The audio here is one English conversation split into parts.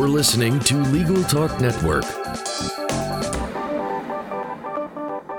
You're listening to Legal Talk Network.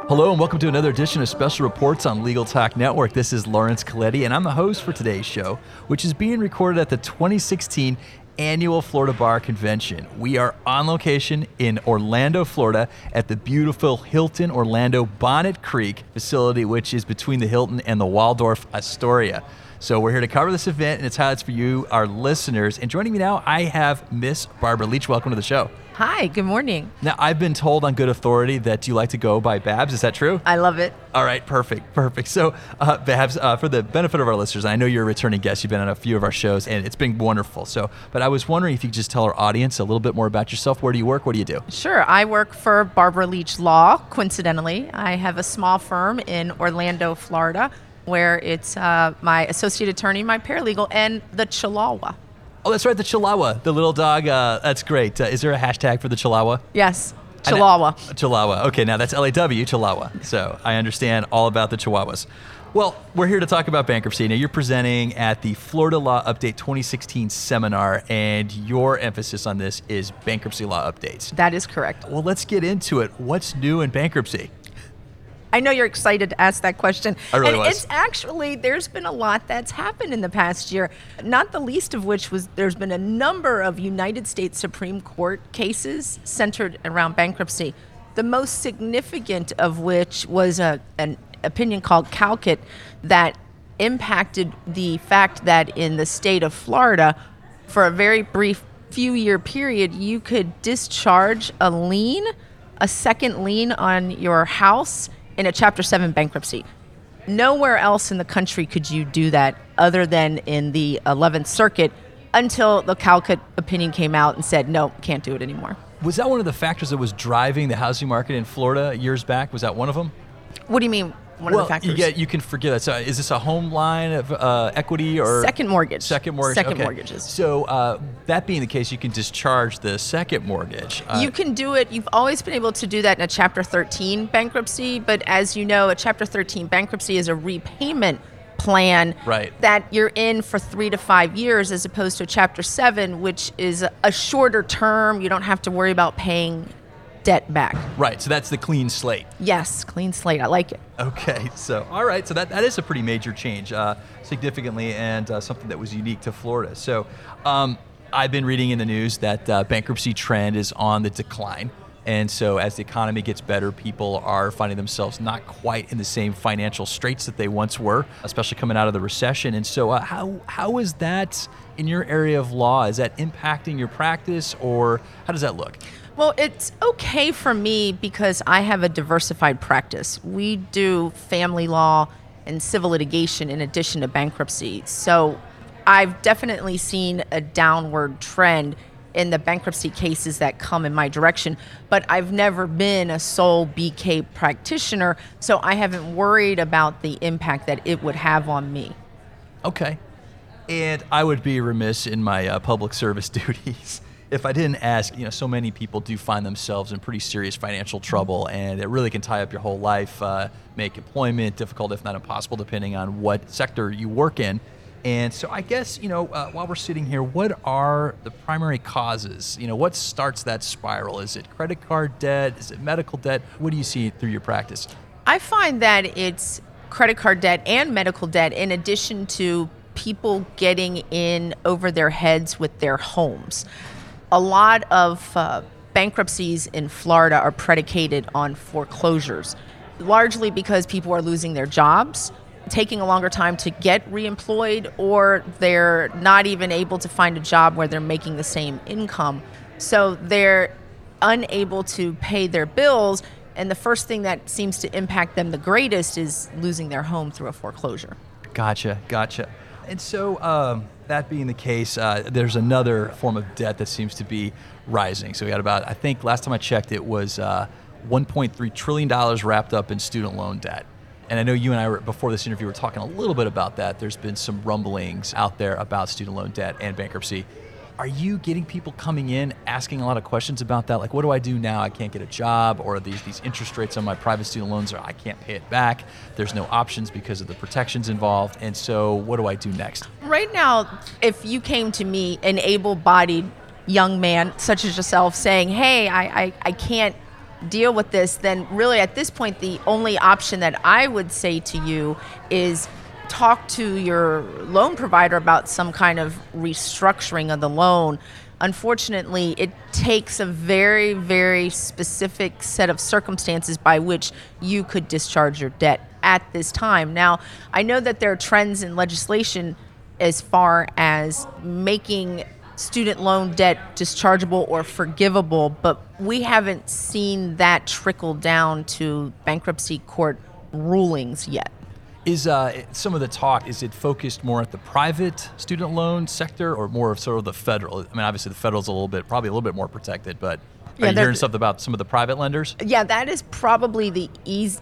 Hello and welcome to another edition of Special Reports on Legal Talk Network. This is Lawrence Colletti and I'm the host for today's show, which is being recorded at the 2016 Annual Florida Bar Convention. We are on location in Orlando, Florida at the beautiful Hilton Orlando Bonnet Creek facility, which is between the Hilton and the Waldorf Astoria. So we're here to cover this event and its highlights for you, our listeners. And joining me now, I have Miss Barbara Leach. Welcome to the show. Hi, good morning. Now, I've been told on good authority that you like to go by Babs. Is that true? I love it. All right, perfect. So Babs, for the benefit of our listeners, I know you're a returning guest. You've been on a few of our shows, and it's been wonderful. But I was wondering if you could just tell our audience a little bit more about yourself. Where do you work? What do you do? Sure. I work for Barbara Leach Law, coincidentally. I have a small firm in Orlando, Florida, where it's my associate attorney, my paralegal, and the Chihuahua. Oh, that's right, the Chihuahua, the little dog. That's great. Is there a hashtag for the Chihuahua? Yes, Chihuahua. Chihuahua. Okay, now that's L-A-W, Chihuahua. So I understand all about the Chihuahuas. Well, we're here to talk about bankruptcy. Now, you're presenting at the Florida Law Update 2016 seminar, and your emphasis on this is bankruptcy law updates. That is correct. Well, let's get into it. What's new in bankruptcy? I know you're excited to ask that question. I really was. It's actually, there's been a lot that's happened in the past year, not the least of which was there's been a number of United States Supreme Court cases centered around bankruptcy, the most significant of which was an opinion called Caulkett that impacted the fact that in the state of Florida, for a very brief few-year period, you could discharge a lien, a second lien on your house, in a Chapter 7 bankruptcy. Nowhere else in the country could you do that other than in the 11th Circuit until the Caulkett opinion came out and said, no, can't do it anymore. Was that one of the factors that was driving the housing market in Florida years back? Was that one of them? What do you mean one of the factors? Yeah, you can forget that. So is this a home line of equity or? Second mortgage. Second mortgages. So that being the case, you can discharge the second mortgage. You can do it. You've always been able to do that in a Chapter 13 bankruptcy. But as you know, a Chapter 13 bankruptcy is a repayment plan that you're in for 3 to 5 years as opposed to a Chapter 7, which is a shorter term. You don't have to worry about paying debt back. Right, so that's the clean slate. Yes, clean slate. I like it. Okay, so all right, so that is a pretty major change, significantly, and something that was unique to Florida. So I've been reading in the news that bankruptcy trend is on the decline. And so as the economy gets better, people are finding themselves not quite in the same financial straits that they once were, especially coming out of the recession. And so how is that in your area of law? Is that impacting your practice, or how does that look? Well, it's okay for me because I have a diversified practice. We do family law and civil litigation in addition to bankruptcy. So I've definitely seen a downward trend in the bankruptcy cases that come in my direction, but I've never been a sole BK practitioner, so I haven't worried about the impact that it would have on me. Okay. And I would be remiss in my public service duties if I didn't ask, so many people do find themselves in pretty serious financial trouble, and it really can tie up your whole life, make employment difficult, if not impossible, depending on what sector you work in. And so I guess, while we're sitting here, what are the primary causes? What starts that spiral? Is it credit card debt? Is it medical debt? What do you see through your practice? I find that it's credit card debt and medical debt, in addition to people getting in over their heads with their homes. A lot of bankruptcies in Florida are predicated on foreclosures, largely because people are losing their jobs, taking a longer time to get reemployed, or they're not even able to find a job where they're making the same income. So they're unable to pay their bills, and the first thing that seems to impact them the greatest is losing their home through a foreclosure. Gotcha. And so that being the case, there's another form of debt that seems to be rising. So we got about, I think last time I checked, it was $1.3 trillion wrapped up in student loan debt. And I know you and I, before this interview, were talking a little bit about that. There's been some rumblings out there about student loan debt and bankruptcy. Are you getting people coming in asking a lot of questions about that? Like, what do I do now? I can't get a job, or these interest rates on my private student loans, or I can't pay it back. There's no options because of the protections involved. And so what do I do next? Right now, if you came to me, an able-bodied young man such as yourself saying, hey, I can't deal with this, then really at this point, the only option that I would say to you is talk to your loan provider about some kind of restructuring of the loan. Unfortunately, it takes a very, very specific set of circumstances by which you could discharge your debt at this time. Now, I know that there are trends in legislation as far as making student loan debt dischargeable or forgivable, but we haven't seen that trickle down to bankruptcy court rulings yet. Is some of the talk, is it focused more at the private student loan sector or more of sort of the federal? I mean, obviously the federal's probably a little bit more protected, but are you hearing stuff about some of the private lenders? Yeah, that is probably the easy.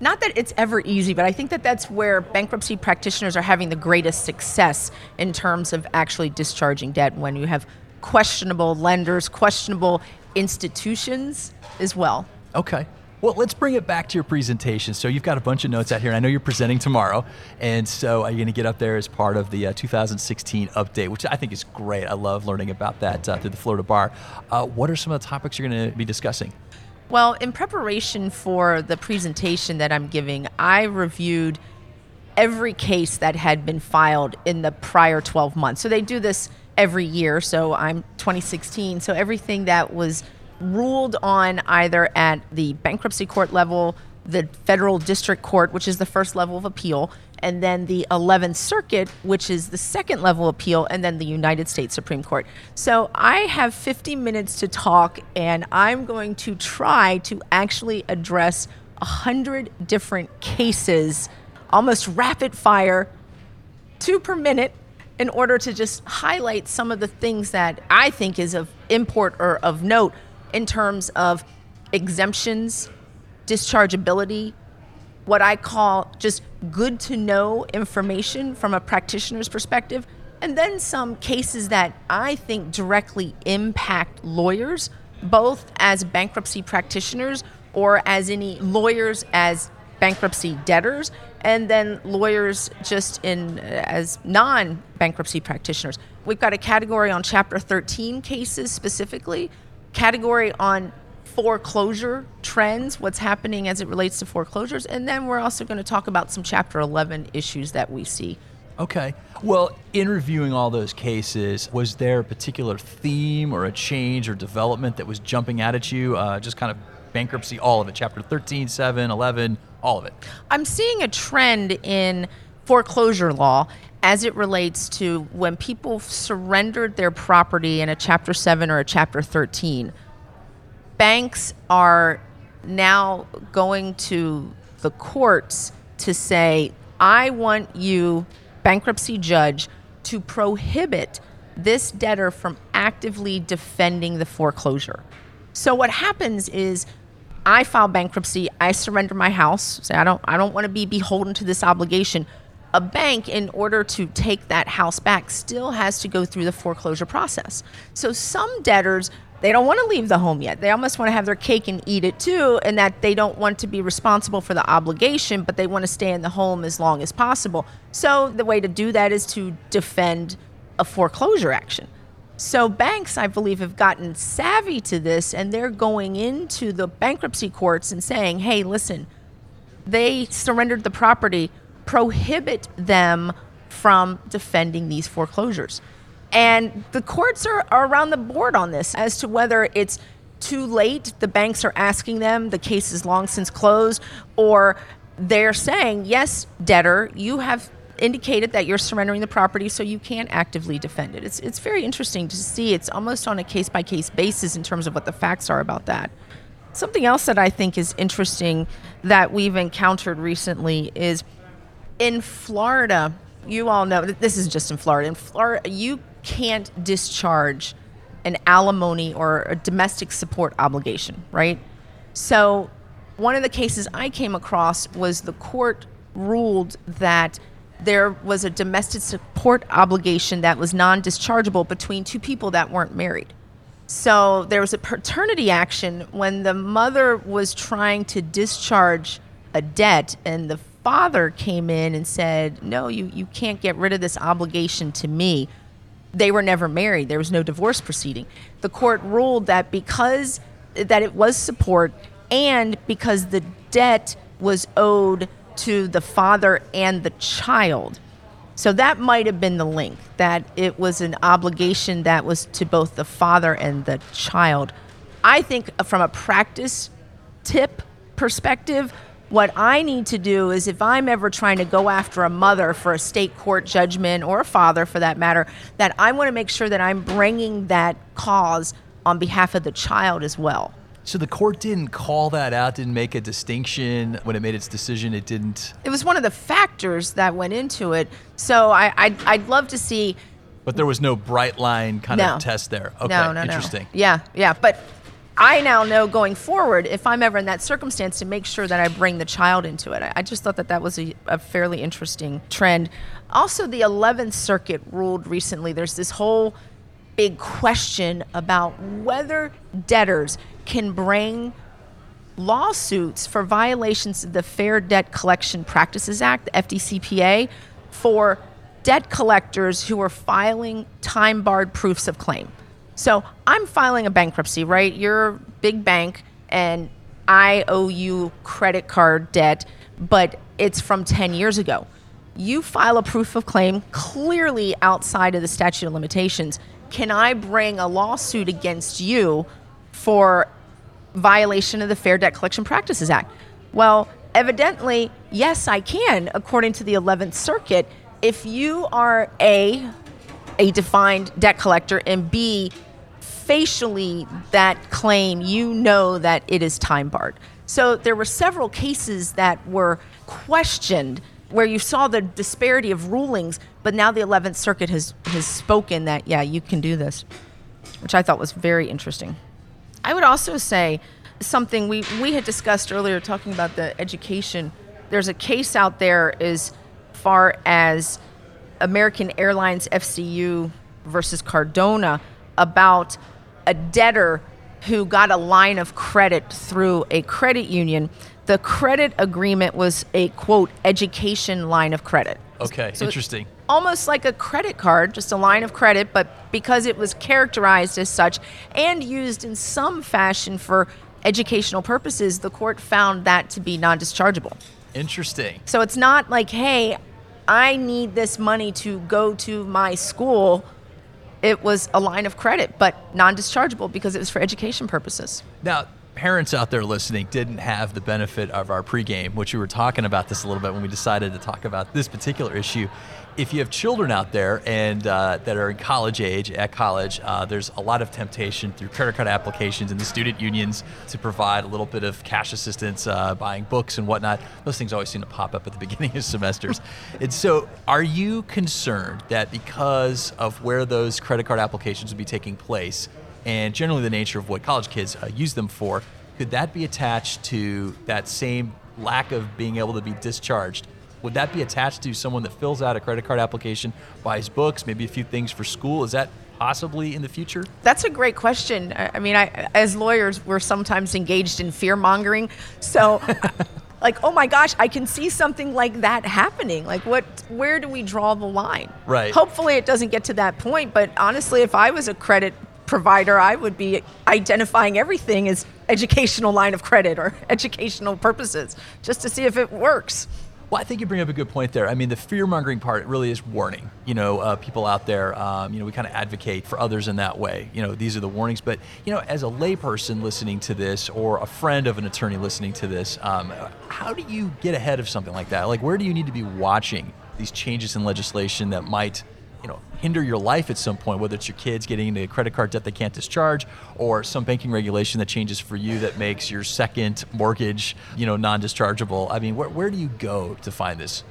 Not that it's ever easy, but I think that that's where bankruptcy practitioners are having the greatest success in terms of actually discharging debt, when you have questionable lenders, questionable institutions as well. Okay. Well, let's bring it back to your presentation. So you've got a bunch of notes out here, and I know you're presenting tomorrow, and so you're going to get up there as part of the 2016 update, which I think is great. I love learning about that through the Florida Bar. What are some of the topics you're going to be discussing? Well, in preparation for the presentation that I'm giving, I reviewed every case that had been filed in the prior 12 months. So they do this every year, so I'm 2016. So everything that was ruled on either at the bankruptcy court level, the federal district court, which is the first level of appeal, and then the 11th Circuit, which is the second level of appeal, and then the United States Supreme Court. So I have 50 minutes to talk, and I'm going to try to actually address 100 different cases, almost rapid fire, 2 per minute, in order to just highlight some of the things that I think is of import or of note in terms of exemptions, dischargeability, what I call just good to know information from a practitioner's perspective, and then some cases that I think directly impact lawyers, both as bankruptcy practitioners or as any lawyers as bankruptcy debtors, and then lawyers just in as non-bankruptcy practitioners. We've got a category on Chapter 13 cases specifically, category on foreclosure trends, what's happening as it relates to foreclosures, and then we're also going to talk about some Chapter 11 issues that we see. Okay. Well, in reviewing all those cases, was there a particular theme or a change or development that was jumping out at you? Just kind of bankruptcy, all of it, Chapter 13, 7, 11, all of it. I'm seeing a trend in foreclosure law as it relates to when people surrendered their property in a Chapter 7 or a Chapter 13. Banks are now going to the courts to say, I want you, bankruptcy judge, to prohibit this debtor from actively defending the foreclosure. So what happens is I file bankruptcy, I surrender my house, say I don't want to be beholden to this obligation. A bank, in order to take that house back, still has to go through the foreclosure process. So some debtors, they don't want to leave the home yet. They almost want to have their cake and eat it too, and that they don't want to be responsible for the obligation, but they want to stay in the home as long as possible. So the way to do that is to defend a foreclosure action. So banks, I believe, have gotten savvy to this, and they're going into the bankruptcy courts and saying, hey, listen, they surrendered the property, prohibit them from defending these foreclosures. And the courts are around the board on this as to whether it's too late, the banks are asking them, the case is long since closed, or they're saying, yes, debtor, you have indicated that you're surrendering the property, so you can't actively defend it. It's very interesting to see. It's almost on a case-by-case basis in terms of what the facts are about that. Something else that I think is interesting that we've encountered recently is in Florida, you all know, this is just in Florida. In Florida, you can't discharge an alimony or a domestic support obligation, right? So one of the cases I came across was the court ruled that there was a domestic support obligation that was non-dischargeable between two people that weren't married. So there was a paternity action when the mother was trying to discharge a debt, and the father came in and said, no, you can't get rid of this obligation to me. they were never married. There was no divorce proceeding. The court ruled that because that it was support and because the debt was owed to the father and the child. So that might have been the link, that it was an obligation that was to both the father and the child. I think from a practice tip perspective, what I need to do is if I'm ever trying to go after a mother for a state court judgment or a father for that matter, that I want to make sure that I'm bringing that cause on behalf of the child as well. So the court didn't call that out, didn't make a distinction when it made its decision, it didn't? It was one of the factors that went into it. So I'd love to see. But there was no bright line kind of test there. Okay, no, interesting. No. Yeah, but I now know going forward, if I'm ever in that circumstance, to make sure that I bring the child into it. I just thought that was a fairly interesting trend. Also, the 11th Circuit ruled recently, there's this whole big question about whether debtors can bring lawsuits for violations of the Fair Debt Collection Practices Act, the FDCPA, for debt collectors who are filing time-barred proofs of claim. So I'm filing a bankruptcy, right? You're a big bank, and I owe you credit card debt, but it's from 10 years ago. You file a proof of claim clearly outside of the statute of limitations. Can I bring a lawsuit against you for violation of the Fair Debt Collection Practices Act? Well, evidently, yes, I can, according to the 11th Circuit, if you are a defined debt collector, and B, facially that claim, you know that it is time barred. So there were several cases that were questioned where you saw the disparity of rulings, but now the 11th Circuit has spoken that, yeah, you can do this, which I thought was very interesting. I would also say something we had discussed earlier, talking about the education. There's a case out there as far as American Airlines FCU versus Cardona about a debtor who got a line of credit through a credit union. The credit agreement was a, quote, education line of credit. Okay, so interesting. Almost like a credit card, just a line of credit, but because it was characterized as such and used in some fashion for educational purposes, the court found that to be non-dischargeable. Interesting. So it's not like, hey, I need this money to go to my school. It was a line of credit, but non-dischargeable because it was for education purposes. Now, parents out there listening didn't have the benefit of our pregame, which we were talking about this a little bit when we decided to talk about this particular issue. If you have children out there and that are in college age, at college, there's a lot of temptation through credit card applications and the student unions to provide a little bit of cash assistance, buying books and whatnot. Those things always seem to pop up at the beginning of semesters. And so are you concerned that because of where those credit card applications would be taking place and generally the nature of what college kids use them for, could that be attached to that same lack of being able to be discharged? Would that be attached to someone that fills out a credit card application, buys books, maybe a few things for school? Is that possibly in the future? That's a great question. I mean, as lawyers, we're sometimes engaged in fear-mongering. So, like, oh my gosh, I can see something like that happening. Like, where do we draw the line? Right. Hopefully it doesn't get to that point, but honestly, if I was a credit provider, I would be identifying everything as educational line of credit or educational purposes just to see if it works. Well, I think you bring up a good point there. I mean, the fear-mongering part really is warning. You know, people out there, we kind of advocate for others in that way. You know, these are the warnings. But, you know, as a layperson listening to this or a friend of an attorney listening to this, how do you get ahead of something like that? Like, where do you need to be watching these changes in legislation that might, you know, hinder your life at some point, whether it's your kids getting into credit card debt they can't discharge or some banking regulation that changes for you that makes your second mortgage, you know, non-dischargeable. I mean, where do you go to find this?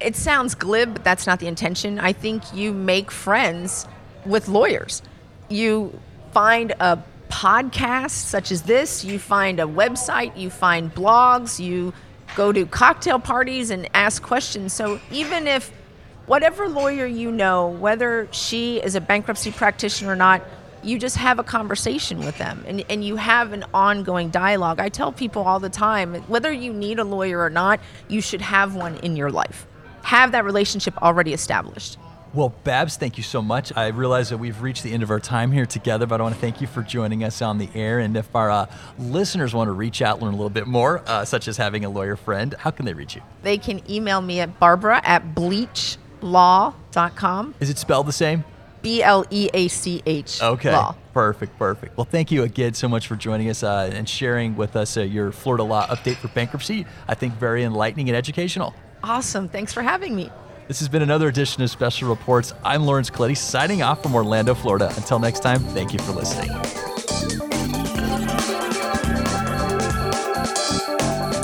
It sounds glib, but that's not the intention. I think you make friends with lawyers. You find a podcast such as this, you find a website, you find blogs, you go to cocktail parties and ask questions. So even if whatever lawyer you know, whether she is a bankruptcy practitioner or not, you just have a conversation with them and you have an ongoing dialogue. I tell people all the time, whether you need a lawyer or not, you should have one in your life. Have that relationship already established. Well, Babs, thank you so much. I realize that we've reached the end of our time here together, but I want to thank you for joining us on the air. And if our listeners want to reach out, learn a little bit more, such as having a lawyer friend, how can they reach you? They can email me at barbara@bleachlaw.com. Is it spelled the same? BLEACH. Okay. Law. Perfect. Well, thank you again so much for joining us and sharing with us your Florida law update for bankruptcy. I think very enlightening and educational. Awesome. Thanks for having me. This has been another edition of Special Reports. I'm Lawrence Colletti, signing off from Orlando, Florida. Until next time, thank you for listening.